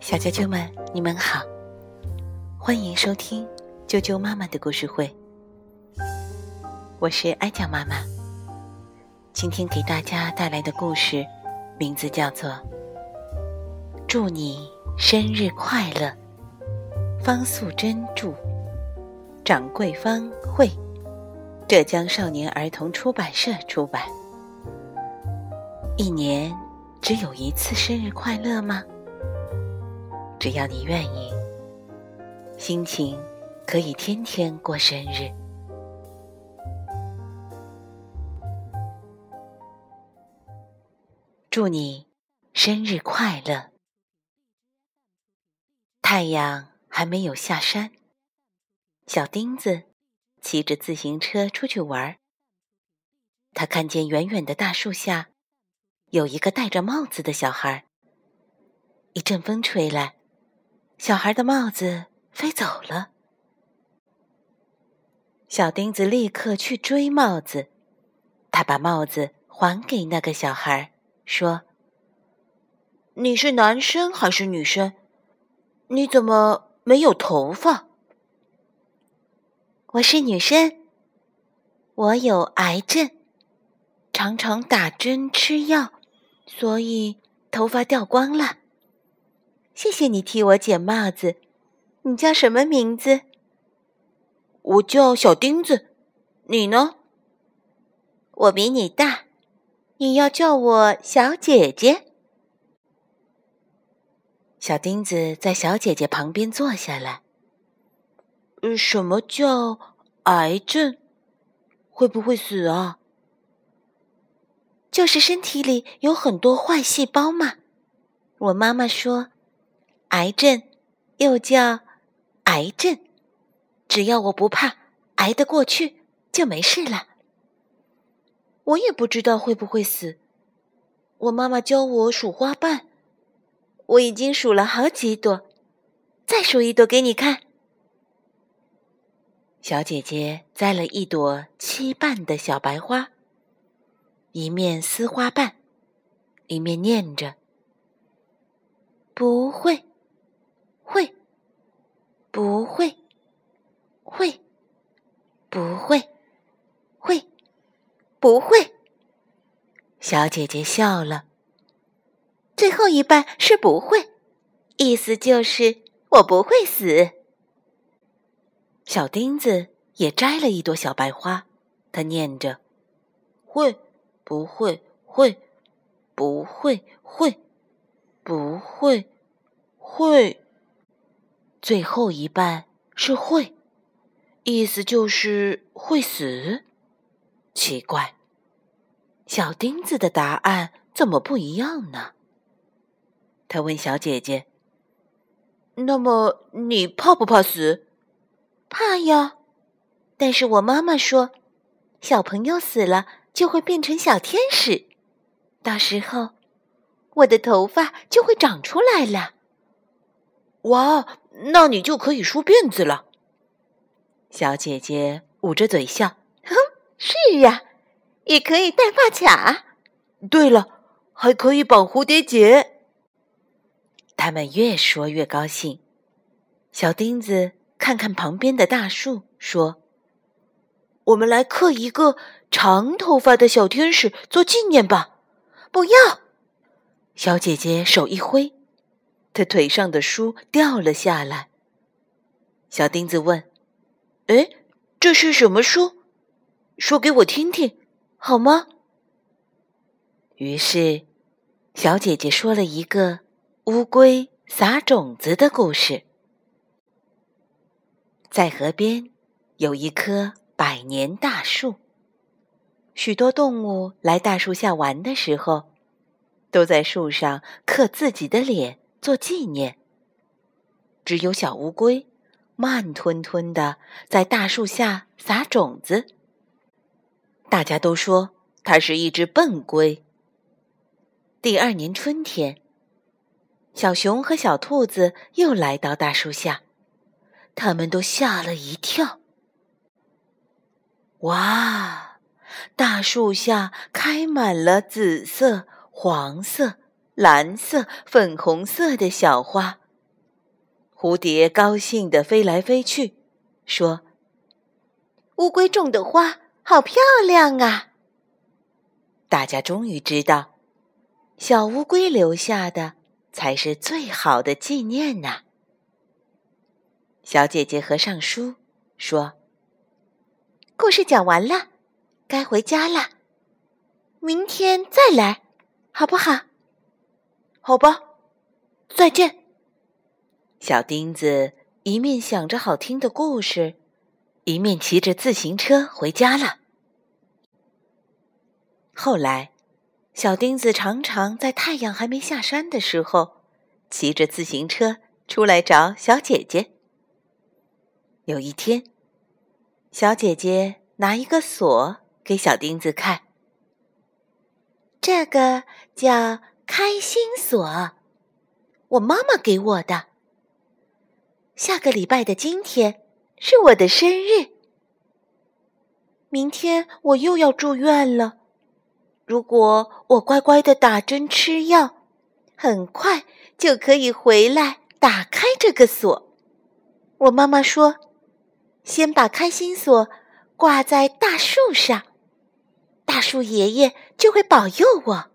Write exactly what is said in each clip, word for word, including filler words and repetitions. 小啾啾们，你们好，欢迎收听啾啾妈妈的故事会，我是艾酱妈妈。今天给大家带来的故事名字叫做祝你生日快乐，方素珍著，掌桂芳绘，浙江少年儿童出版社出版。一年只有一次生日快乐吗？只要你愿意，心情可以天天过生日。祝你生日快乐。太阳还没有下山，小丁子骑着自行车出去玩。他看见远远的大树下有一个戴着帽子的小孩。一阵风吹来，小孩的帽子飞走了。小丁子立刻去追帽子，他把帽子还给那个小孩，说：“你是男生还是女生？你怎么没有头发？”“我是女生，我有癌症，常常打针吃药，所以头发掉光了。谢谢你替我捡帽子。你叫什么名字？”“我叫小丁子，你呢？”“我比你大，你要叫我小姐姐。”小丁子在小姐姐旁边坐下来。“什么叫癌症？会不会死啊？”“就是身体里有很多坏细胞嘛。我妈妈说，癌症又叫癌症，只要我不怕，挨得过去就没事了。我也不知道会不会死，我妈妈教我数花瓣，我已经数了好几朵，再数一朵给你看。”小姐姐摘了一朵七瓣的小白花，一面撕花瓣，一面念着：“不会，会，不会，会，不会，会，不会。”小姐姐笑了。“最后一半是不会，意思就是我不会死。”小丁子也摘了一朵小白花，他念着：“会，不会，会，不会，会，不会，会。”最后一半是会，意思就是会死。奇怪，小丁子的答案怎么不一样呢？他问小姐姐：“那么你怕不怕死？”“怕呀，但是我妈妈说，小朋友死了就会变成小天使，到时候我的头发就会长出来了。”“哇，那你就可以梳辫子了。”小姐姐捂着嘴笑。“哼，是呀，也可以戴发卡。对了，还可以绑蝴蝶结。”他们越说越高兴。小丁子看看旁边的大树，说：“我们来刻一个长头发的小天使做纪念吧。”“不要！”小姐姐手一挥，他腿上的书掉了下来。小丁子问：“哎，这是什么书？说给我听听，好吗？”于是，小姐姐说了一个乌龟撒种子的故事。在河边有一棵百年大树，许多动物来大树下玩的时候，都在树上刻自己的脸做纪念。只有小乌龟慢吞吞地在大树下撒种子，大家都说它是一只笨龟。第二年春天，小熊和小兔子又来到大树下，他们都吓了一跳。哇，大树下开满了紫色、黄色、蓝色、粉红色的小花。蝴蝶高兴地飞来飞去，说：“乌龟种的花好漂亮啊！”大家终于知道，小乌龟留下的才是最好的纪念呐、啊。小姐姐合上书，说：“故事讲完了，该回家了。明天再来，好不好？”“好吧，再见。”小钉子一面想着好听的故事，一面骑着自行车回家了。后来，小钉子常常在太阳还没下山的时候，骑着自行车出来找小姐姐。有一天，小姐姐拿一个锁给小钉子看，这个叫开心锁，我妈妈给我的。下个礼拜的今天是我的生日，明天我又要住院了。如果我乖乖地打针吃药，很快就可以回来打开这个锁。我妈妈说，先把开心锁挂在大树上，大树爷爷就会保佑我。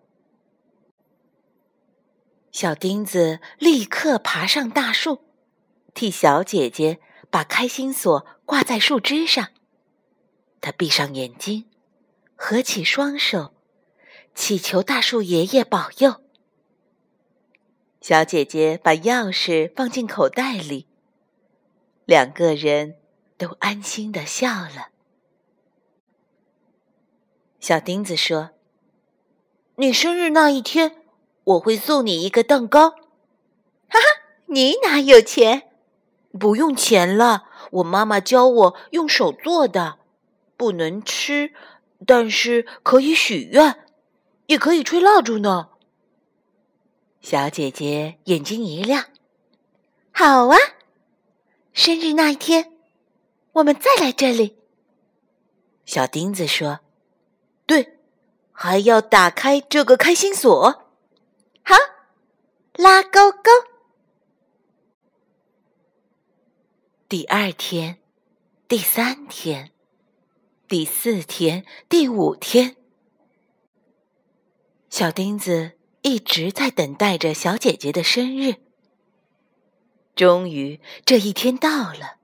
小钉子立刻爬上大树，替小姐姐把开心锁挂在树枝上。她闭上眼睛，合起双手，祈求大树爷爷保佑。小姐姐把钥匙放进口袋里，两个人都安心地笑了。小钉子说：“你生日那一天，我会送你一个蛋糕。”“哈哈，你哪有钱？”“不用钱了，我妈妈教我用手做的，不能吃，但是可以许愿，也可以吹蜡烛呢。”小姐姐眼睛一亮：“好啊，生日那一天，我们再来这里。”小钉子说：“对，还要打开这个开心锁。”“好，拉勾勾。”第二天，第三天，第四天，第五天，小钉子一直在等待着小姐姐的生日。终于，这一天到了。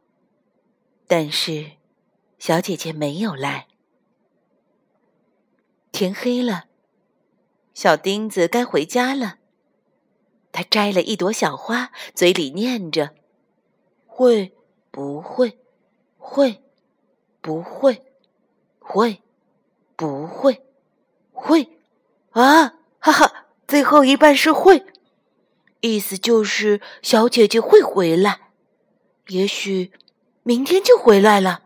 但是小姐姐没有来。天黑了，小钉子该回家了。他摘了一朵小花，嘴里念着：“会不会，会不会，会不会，会啊，哈哈，最后一半是会，意思就是小姐姐会回来，也许明天就回来了。”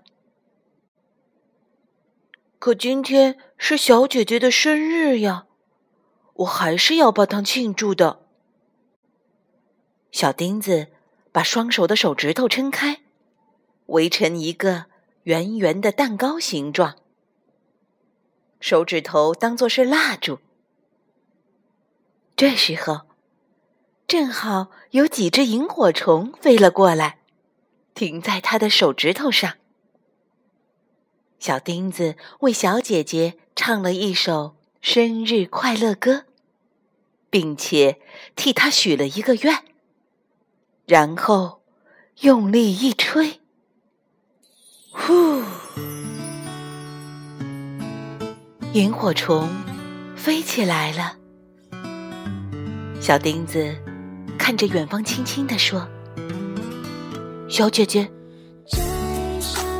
可今天是小姐姐的生日呀，我还是要帮她庆祝的。小钉子把双手的手指头撑开，围成一个圆圆的蛋糕形状，手指头当作是蜡烛。这时候，正好有几只萤火虫飞了过来，停在她的手指头上。小钉子为小姐姐唱了一首生日快乐歌，并且替她许了一个愿，然后用力一吹，呼！萤火虫飞起来了。小钉子看着远方，轻轻地说：“小姐姐，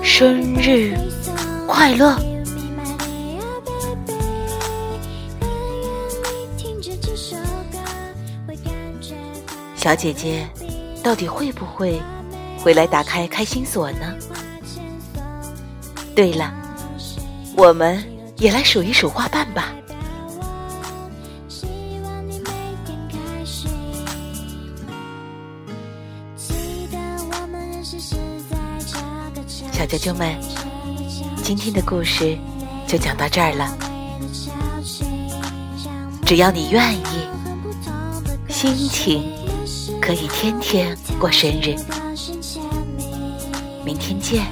生日快乐！”小姐姐到底会不会回来打开开心锁呢？对了，我们也来数一数花瓣吧。小啾啾们，今天的故事就讲到这儿了。只要你愿意，心情可以天天过生日。明天见。